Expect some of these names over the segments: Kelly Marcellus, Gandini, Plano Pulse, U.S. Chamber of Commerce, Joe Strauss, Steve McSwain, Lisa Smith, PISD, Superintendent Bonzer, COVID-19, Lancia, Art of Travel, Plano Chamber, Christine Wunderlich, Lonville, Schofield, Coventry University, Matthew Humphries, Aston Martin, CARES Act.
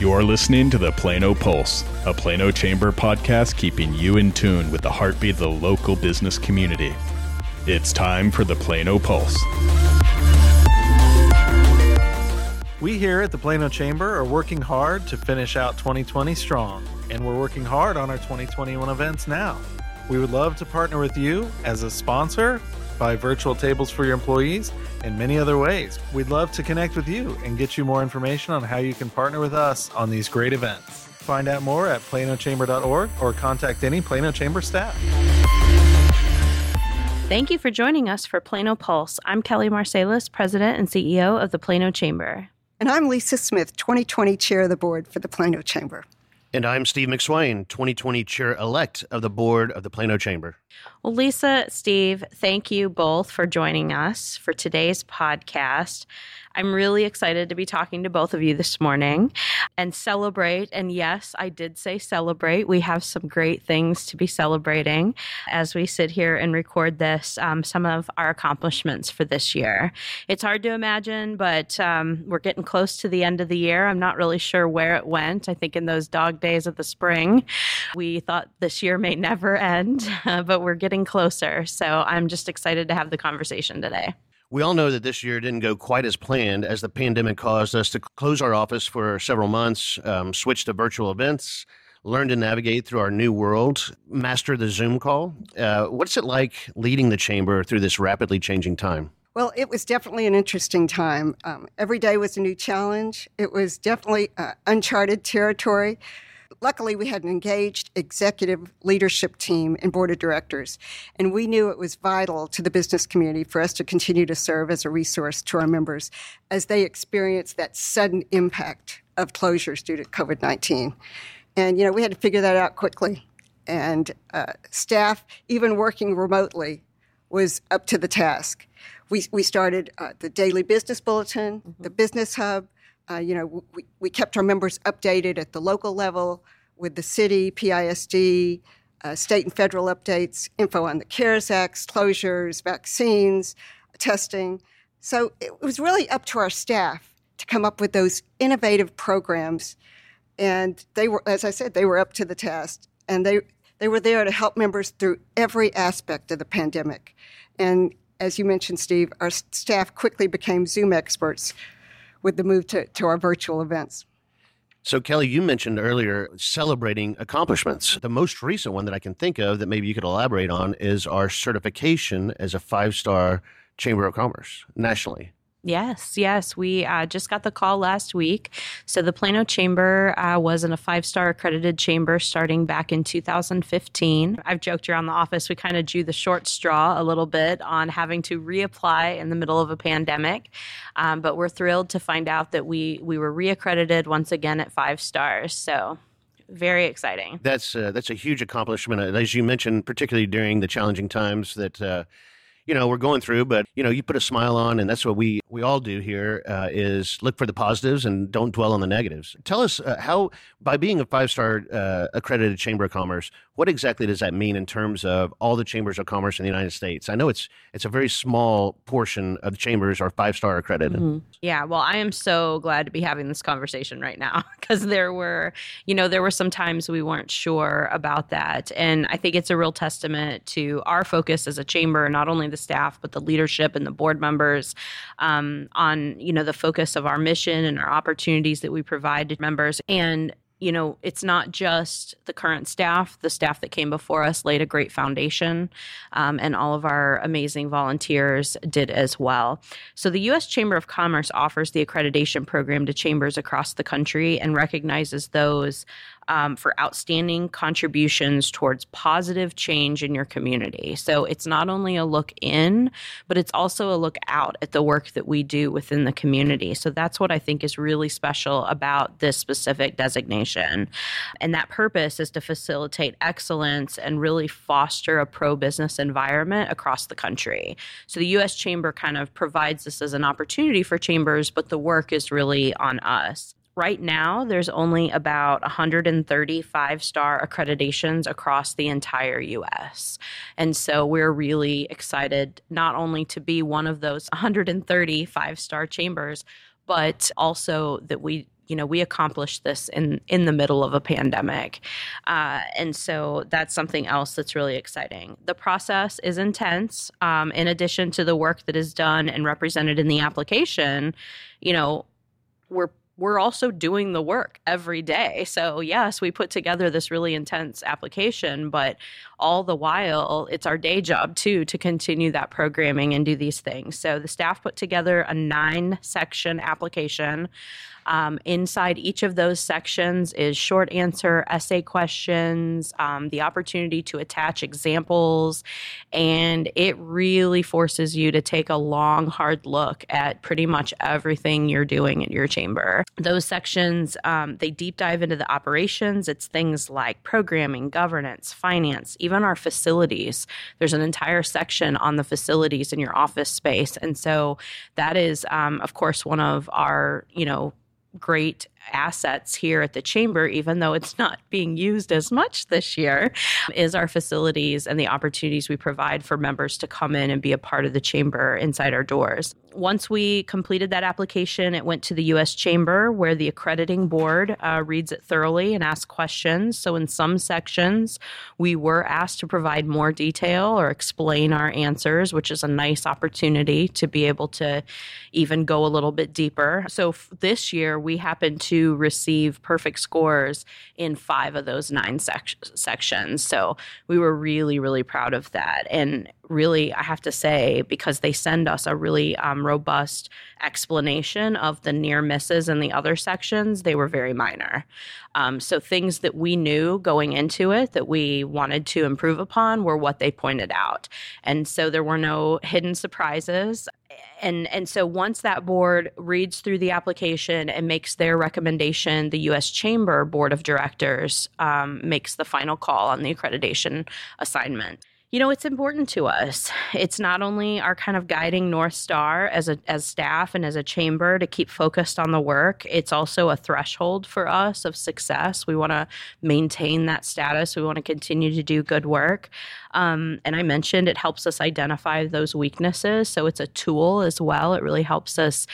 You're listening to the Plano Pulse, a Plano Chamber podcast keeping you in tune with the heartbeat of the local business community. It's time for the Plano Pulse. We here at the Plano Chamber are working hard to finish out 2020 strong, and we're working hard on our 2021 events now. We would love to partner with you as a sponsor, buy virtual tables for your employees, and many other ways. We'd love to connect with you and get you more information on how you can partner with us on these great events. Find out more at planochamber.org or contact any Plano Chamber staff. Thank you for joining us for Plano Pulse. I'm Kelly Marcellus, President and CEO of the Plano Chamber. And I'm Lisa Smith, 2020 Chair of the Board for the Plano Chamber. And I'm Steve McSwain, 2020 Chair-elect of the Board of the Plano Chamber. Well, Lisa, Steve, thank you both for joining us for today's podcast. I'm really excited to be talking to both of you this morning and celebrate. And yes, I did say celebrate. We have some great things to be celebrating as we sit here and record this, some of our accomplishments for this year. It's hard to imagine, but we're getting close to the end of the year. I'm not really sure where it went. I think in those dog days of the spring, we thought this year may never end, but we're getting closer. So I'm just excited to have the conversation today. We all know that this year didn't go quite as planned as the pandemic caused us to close our office for several months, switch to virtual events, learn to navigate through our new world, master the Zoom call. What's it like leading the chamber through this rapidly changing time? Well, it was definitely an interesting time. Every day was a new challenge. It was definitely uncharted territory. Luckily, we had an engaged executive leadership team and board of directors, and we knew it was vital to the business community for us to continue to serve as a resource to our members as they experience that sudden impact of closures due to COVID-19. And, you know, we had to figure that out quickly. And staff, even working remotely, was up to the task. We started the daily business bulletin, the business hub. We kept our members updated at the local level with the city, PISD, state and federal updates, info on the CARES Act, closures, vaccines, testing. So it was really up to our staff to come up with those innovative programs. And they were, as I said, they were up to the task. And they were there to help members through every aspect of the pandemic. And as you mentioned, Steve, our staff quickly became Zoom experts with the move to our virtual events. So, Kelly, you mentioned earlier celebrating accomplishments. The most recent one that I can think of that maybe you could elaborate on is our certification as a 5-star Chamber of Commerce nationally. Yes. We just got the call last week. So the Plano Chamber wasn't a 5-star accredited chamber starting back in 2015. I've joked around the office, we kind of drew the short straw a little bit on having to reapply in the middle of a pandemic. But we're thrilled to find out that we were reaccredited once again at 5 stars. So very exciting. That's a huge accomplishment. As you mentioned, particularly during the challenging times that we're going through, but, you put a smile on, and that's what we all do here is look for the positives and don't dwell on the negatives. Tell us how, by being a 5-star accredited Chamber of Commerce, what exactly does that mean in terms of all the Chambers of Commerce in the United States? I know it's a very small portion of the chambers are 5-star accredited. Mm-hmm. Yeah, well, I am so glad to be having this conversation right now because there were some times we weren't sure about that. And I think it's a real testament to our focus as a chamber, not only the staff, but the leadership and the board members on, the focus of our mission and our opportunities that we provide to members. And, it's not just the current staff. The staff that came before us laid a great foundation, and all of our amazing volunteers did as well. So the U.S. Chamber of Commerce offers the accreditation program to chambers across the country and recognizes those for outstanding contributions towards positive change in your community. So it's not only a look in, but it's also a look out at the work that we do within the community. So that's what I think is really special about this specific designation. And that purpose is to facilitate excellence and really foster a pro-business environment across the country. So the U.S. Chamber kind of provides this as an opportunity for chambers, but the work is really on us. Right now, there's only about 135 star accreditations across the entire U.S. And so we're really excited not only to be one of those 135 star chambers, but also that we you know, we accomplished this in the middle of a pandemic. And so that's something else that's really exciting. The process is intense. In addition to the work that is done and represented in the application, you know, we're also doing the work every day. So yes, we put together this really intense application, but all the while, it's our day job too to continue that programming and do these things. So the staff put together a 9-section application. Inside each of those sections is short answer, essay questions, the opportunity to attach examples, and it really forces you to take a long, hard look at pretty much everything you're doing at your chamber. Those sections, they deep dive into the operations. It's things like programming, governance, finance, even our facilities. There's an entire section on the facilities in your office space. And so that is, of course, one of our, you know, great assets here at the chamber, even though it's not being used as much this year, is our facilities and the opportunities we provide for members to come in and be a part of the chamber inside our doors. Once we completed that application, it went to the U.S. Chamber, where the accrediting board reads it thoroughly and asks questions. So in some sections, we were asked to provide more detail or explain our answers, which is a nice opportunity to be able to even go a little bit deeper. So this year, we happened to receive perfect scores in 5 of those 9 sections. So we were really, really proud of that. And really, I have to say, because they send us a really robust explanation of the near misses in the other sections, they were very minor. So things that we knew going into it that we wanted to improve upon were what they pointed out. And so there were no hidden surprises. And so once that board reads through the application and makes their recommendation, the U.S. Chamber Board of Directors makes the final call on the accreditation assignment. You know, it's important to us. It's not only our kind of guiding North Star as staff and as a chamber to keep focused on the work. It's also a threshold for us of success. We want to maintain that status. We want to continue to do good work. And I mentioned it helps us identify those weaknesses. So it's a tool as well. It really helps us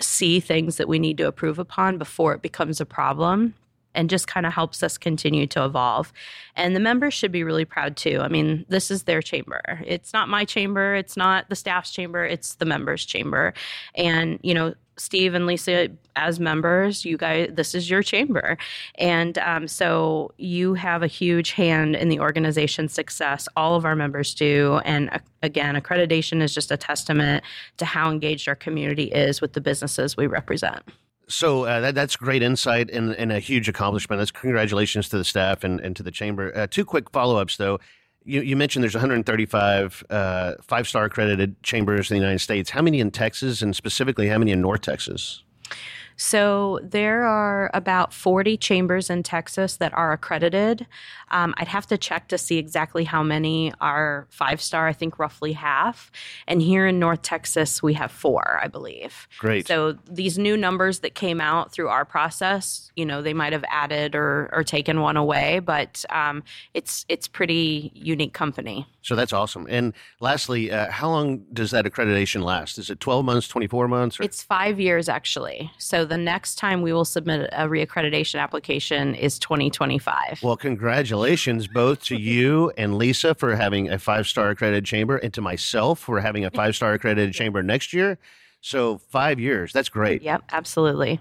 see things that we need to improve upon before it becomes a problem, and just kind of helps us continue to evolve. And the members should be really proud too. I mean, this is their chamber. It's not my chamber. It's not the staff's chamber. It's the members' chamber. And, you know, Steve and Lisa, as members, you guys, this is your chamber. And so you have a huge hand in the organization's success. All of our members do. And again, accreditation is just a testament to how engaged our community is with the businesses we represent. So that's great insight and a huge accomplishment. That's congratulations to the staff and to the chamber. 2 quick follow-ups, though. You mentioned there's 135 5-star accredited chambers in the United States. How many in Texas, and specifically how many in North Texas? So there are about 40 chambers in Texas that are accredited. I'd have to check to see exactly how many are 5-star, I think roughly half. And here in North Texas, we have 4, I believe. Great. So these new numbers that came out through our process, you know, they might have added or taken one away, but it's pretty unique company. So that's awesome. And lastly, how long does that accreditation last? Is it 12 months, 24 months? Or? It's 5 years, actually. So the next time we will submit a reaccreditation application is 2025. Well, congratulations both to you and Lisa for having a 5-star accredited chamber, and to myself for having a 5-star accredited chamber next year. So 5 years. That's great. Yep, absolutely.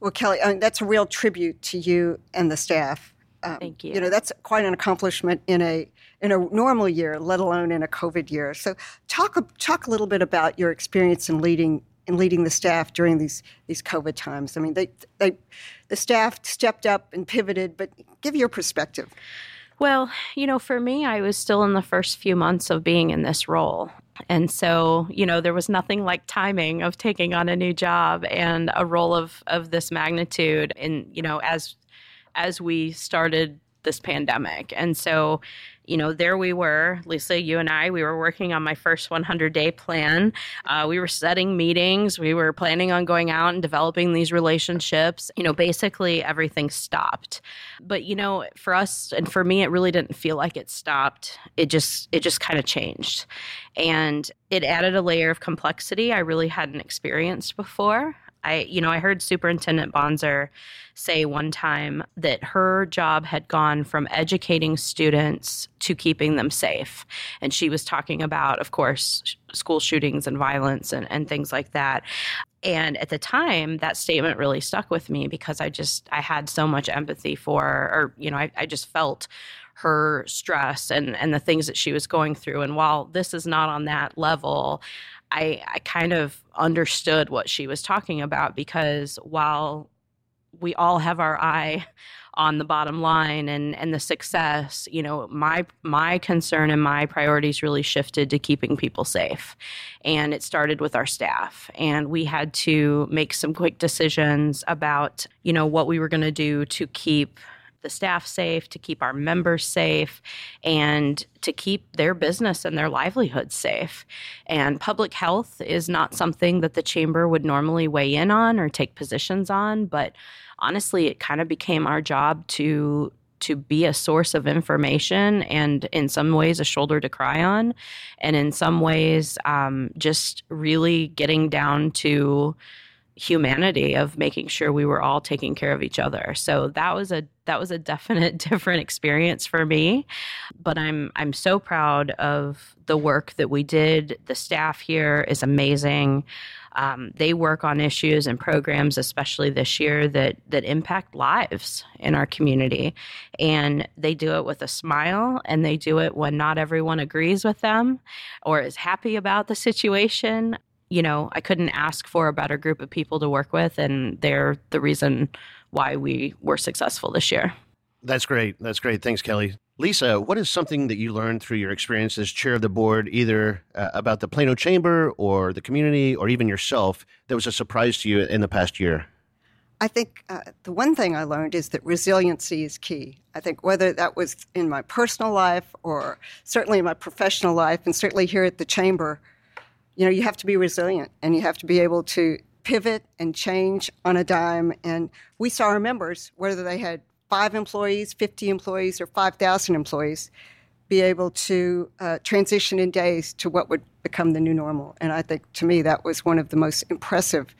Well, Kelly, that's a real tribute to you and the staff. Thank you. You know, that's quite an accomplishment in a normal year, let alone in a COVID year. So talk a little bit about your experience in leading the staff during these COVID times. I mean, the staff stepped up and pivoted, but give your perspective. Well, you know, for me, I was still in the first few months of being in this role. And so, you know, there was nothing like timing of taking on a new job and a role of this magnitude. And, you know, as we started this pandemic. And so, you know, there we were, Lisa, you and I, we were working on my first 100-day plan. We were setting meetings. We were planning on going out and developing these relationships. You know, basically everything stopped. But, you know, for us and for me, it really didn't feel like it stopped. It just kind of changed. And it added a layer of complexity I really hadn't experienced before. I heard Superintendent Bonzer say one time that her job had gone from educating students to keeping them safe. And she was talking about, of course, school shootings and violence and things like that. And at the time, that statement really stuck with me because I had so much empathy I just felt her stress and the things that she was going through. And while this is not on that level, I kind of understood what she was talking about, because while we all have our eye on the bottom line and the success, my concern and my priorities really shifted to keeping people safe. And it started with our staff. And we had to make some quick decisions about, what we were going to do to keep the staff safe, to keep our members safe, and to keep their business and their livelihood safe. And public health is not something that the chamber would normally weigh in on or take positions on, but honestly, it kind of became our job to be a source of information and in some ways a shoulder to cry on, and in some ways just really getting down to humanity of making sure we were all taking care of each other. So that was a definite different experience for me, but I'm so proud of the work that we did. The staff here is amazing. They work on issues and programs, especially this year, that impact lives in our community, and they do it with a smile, and they do it when not everyone agrees with them or is happy about the situation. I couldn't ask for a better group of people to work with, and they're the reason why we were successful this year. That's great. That's great. Thanks, Kelly. Lisa, what is something that you learned through your experience as chair of the board, either about the Plano Chamber or the community or even yourself, that was a surprise to you in the past year? I think the one thing I learned is that resiliency is key. I think whether that was in my personal life or certainly in my professional life and certainly here at the chamber, you have to be resilient and you have to be able to pivot and change on a dime. And we saw our members, whether they had 5 employees, 50 employees, or 5,000 employees, be able to transition in days to what would become the new normal. And I think, to me, that was one of the most impressive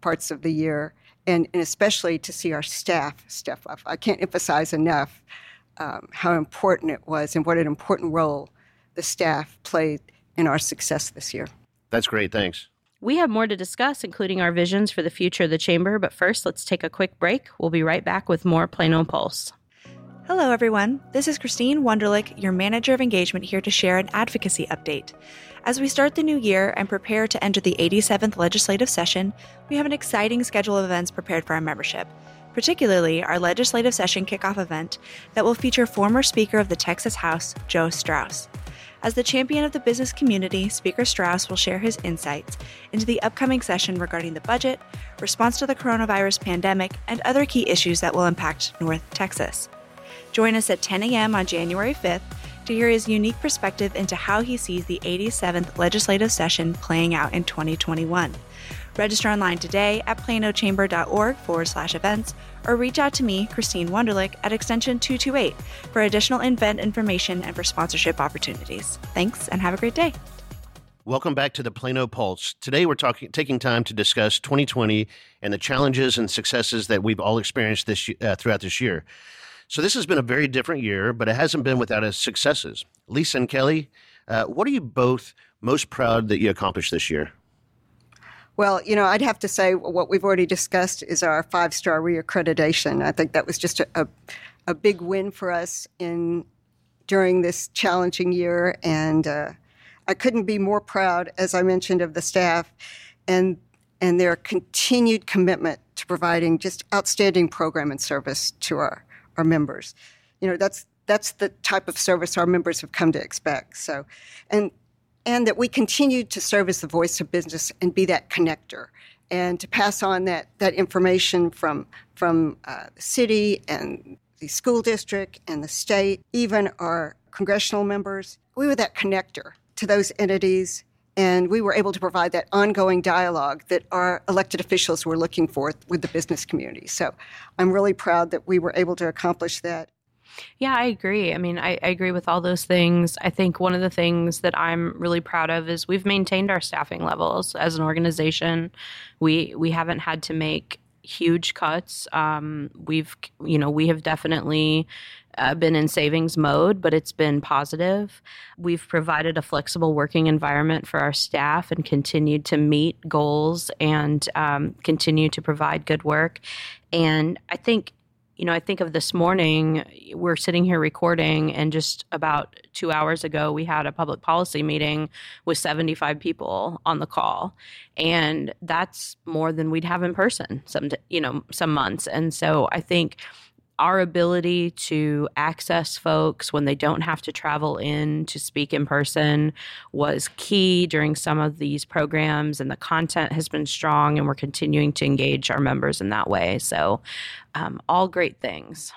parts of the year, and especially to see our staff step up. I can't emphasize enough how important it was and what an important role the staff played in our success this year. That's great. Thanks. We have more to discuss, including our visions for the future of the chamber. But first, let's take a quick break. We'll be right back with more Plano Pulse. Hello, everyone. This is Christine Wunderlich, your Manager of Engagement, here to share an advocacy update. As we start the new year and prepare to enter the 87th legislative session, we have an exciting schedule of events prepared for our membership, particularly our legislative session kickoff event that will feature former Speaker of the Texas House, Joe Strauss. As the champion of the business community, Speaker Strauss will share his insights into the upcoming session regarding the budget, response to the coronavirus pandemic, and other key issues that will impact North Texas. Join us at 10 a.m. on January 5th to hear his unique perspective into how he sees the 87th legislative session playing out in 2021. Register online today at planochamber.org/events or reach out to me, Christine Wunderlich, at extension 228 for additional event information and for sponsorship opportunities. Thanks and have a great day. Welcome back to the Plano Pulse. Today we're taking time to discuss 2020 and the challenges and successes that we've all experienced throughout this year. So this has been a very different year, but it hasn't been without its successes. Lisa and Kelly, what are you both most proud that you accomplished this year? Well, I'd have to say what we've already discussed is our 5-star reaccreditation. I think that was just a big win for us during this challenging year. And I couldn't be more proud, as I mentioned, of the staff and their continued commitment to providing just outstanding program and service to our members. That's the type of service our members have come to expect. So, and that we continue to serve as the voice of business and be that connector, and to pass on that information from the city and the school district and the state, even our congressional members. We were that connector to those entities, and we were able to provide that ongoing dialogue that our elected officials were looking for with the business community. So I'm really proud that we were able to accomplish that. Yeah, I agree. I mean, I agree with all those things. I think one of the things that I'm really proud of is we've maintained our staffing levels as an organization. We haven't had to make huge cuts. We have definitely been in savings mode, but it's been positive. We've provided a flexible working environment for our staff and continued to meet goals and continue to provide good work. And I think, I think of this morning, we're sitting here recording, and just about 2 hours ago, we had a public policy meeting with 75 people on the call. And that's more than we'd have in person some months. And so I think our ability to access folks when they don't have to travel in to speak in person was key during some of these programs, and the content has been strong, and we're continuing to engage our members in that way. So all great things.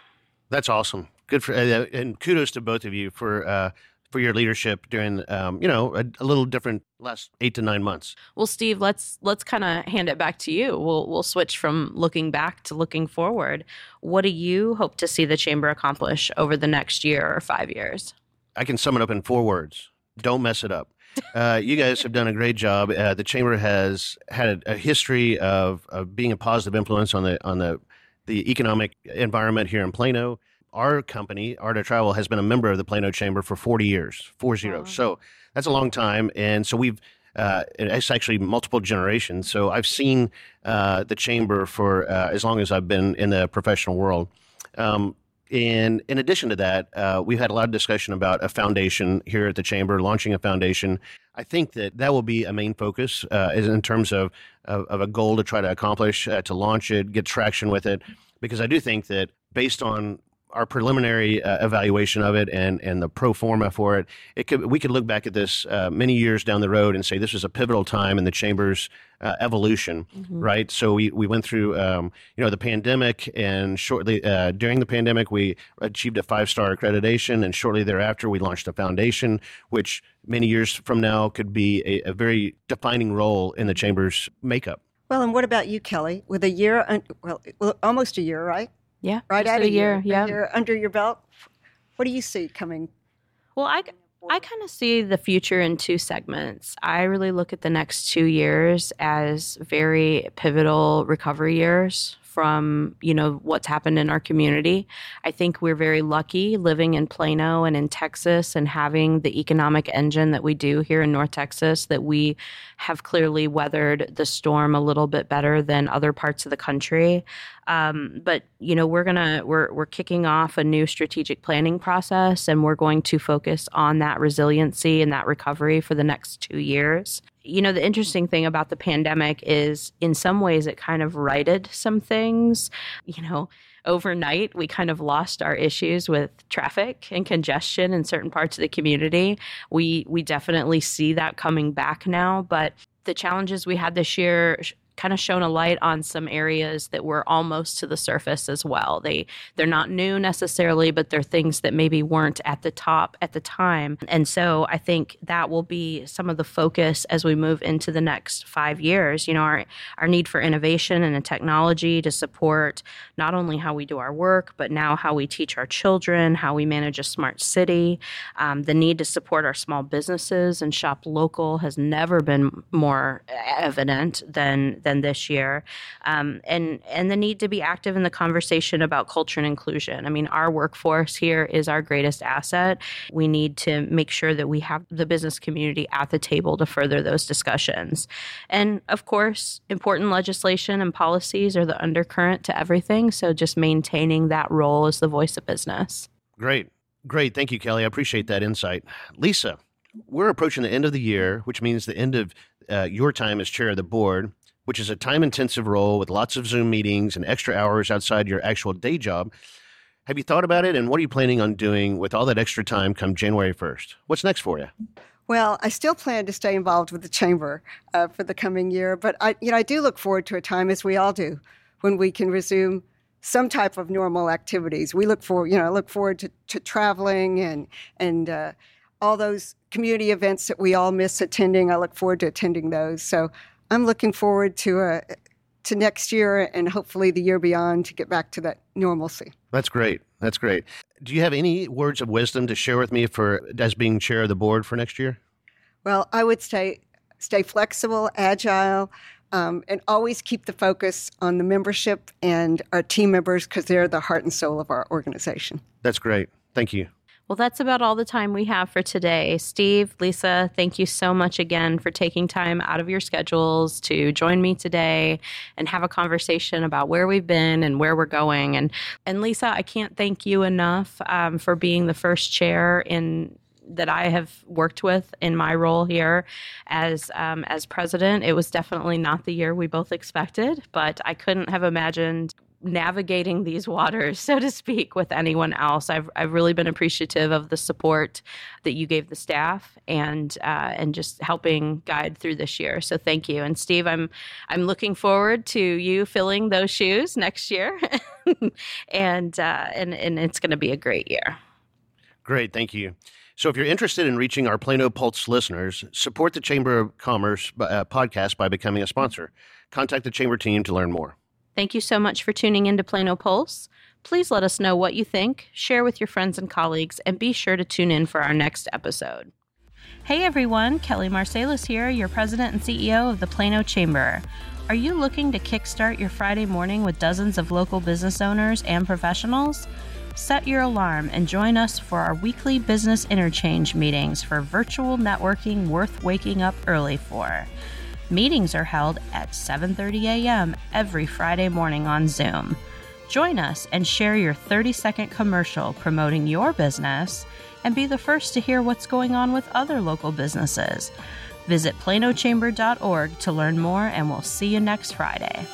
That's awesome. Good for and kudos to both of you for your leadership during, a little different last 8 to 9 months. Well, Steve, let's kind of hand it back to you. We'll switch from looking back to looking forward. What do you hope to see the Chamber accomplish over the next year or 5 years? I can sum it up in 4 words. Don't mess it up. You guys have done a great job. The Chamber has had a history of being a positive influence on the economic environment here in Plano. Our company, Art of Travel, has been a member of the Plano Chamber for 40 years, 40. Wow. So that's a long time. And so it's actually multiple generations. So I've seen the Chamber for as long as I've been in the professional world. And in addition to that, we've had a lot of discussion about a foundation here at the Chamber, launching a foundation. I think that will be a main focus in terms of a goal to try to accomplish, to launch it, get traction with it, because I do think that based on our preliminary evaluation of it and the pro forma for it, we could look back at this many years down the road and say this was a pivotal time in the Chamber's evolution, mm-hmm. right? So we went through the pandemic, and shortly during the pandemic we achieved a 5-star accreditation, and shortly thereafter we launched a foundation, which many years from now could be a very defining role in the Chamber's makeup. Well, and what about you, Kelly? With a year, almost a year, right? Yeah, right out of year, yeah, under your belt. What do you see coming? Well, I kind of see the future in 2 segments. I really look at the next 2 years as very pivotal recovery years from, what's happened in our community. I think we're very lucky living in Plano and in Texas and having the economic engine that we do here in North Texas, that we have clearly weathered the storm a little bit better than other parts of the country. We're kicking off a new strategic planning process, and we're going to focus on that resiliency and that recovery for the next 2 years. The interesting thing about the pandemic is in some ways it kind of righted some things. Overnight, we kind of lost our issues with traffic and congestion in certain parts of the community. We definitely see that coming back now, but the challenges we had this year kind of shone a light on some areas that were almost to the surface as well. They're not new necessarily, but they're things that maybe weren't at the top at the time. And so I think that will be some of the focus as we move into the next 5 years. Our need for innovation and technology to support not only how we do our work, but now how we teach our children, how we manage a smart city. The need to support our small businesses and shop local has never been more evident than this year, and the need to be active in the conversation about culture and inclusion. I mean, our workforce here is our greatest asset. We need to make sure that we have the business community at the table to further those discussions. And of course, important legislation and policies are the undercurrent to everything. So just maintaining that role as the voice of business. Great. Thank you, Kelly. I appreciate that insight. Lisa, we're approaching the end of the year, which means the end of your time as chair of the board, which is a time-intensive role with lots of Zoom meetings and extra hours outside your actual day job. Have you thought about it, and what are you planning on doing with all that extra time come January 1st? What's next for you? Well, I still plan to stay involved with the Chamber for the coming year, but I do look forward to a time, as we all do, when we can resume some type of normal activities. We look forward, I look forward to traveling and all those community events that we all miss attending. I look forward to attending those. So I'm looking forward to to next year and hopefully the year beyond to get back to that normalcy. That's great. That's great. Do you have any words of wisdom to share with me for as being chair of the board for next year? Well, I would say stay flexible, agile, and always keep the focus on the membership and our team members because they're the heart and soul of our organization. That's great. Thank you. Well, that's about all the time we have for today. Steve, Lisa, thank you so much again for taking time out of your schedules to join me today and have a conversation about where we've been and where we're going. And Lisa, I can't thank you enough for being the first chair that I have worked with in my role here as president. It was definitely not the year we both expected, but I couldn't have imagined navigating these waters, so to speak, with anyone else. I've really been appreciative of the support that you gave the staff and just helping guide through this year. So thank you. And Steve, I'm looking forward to you filling those shoes next year, and it's going to be a great year. Great, thank you. So if you're interested in reaching our Plano Pulse listeners, support the Chamber of Commerce podcast by becoming a sponsor. Contact the Chamber team to learn more. Thank you so much for tuning into Plano Pulse. Please let us know what you think, share with your friends and colleagues, and be sure to tune in for our next episode. Hey everyone, Kelly Marcellus here, your president and CEO of the Plano Chamber. Are you looking to kickstart your Friday morning with dozens of local business owners and professionals? Set your alarm and join us for our weekly business interchange meetings for virtual networking worth waking up early for. Meetings are held at 7:30 a.m. every Friday morning on Zoom. Join us and share your 30-second commercial promoting your business and be the first to hear what's going on with other local businesses. Visit planochamber.org to learn more, and we'll see you next Friday.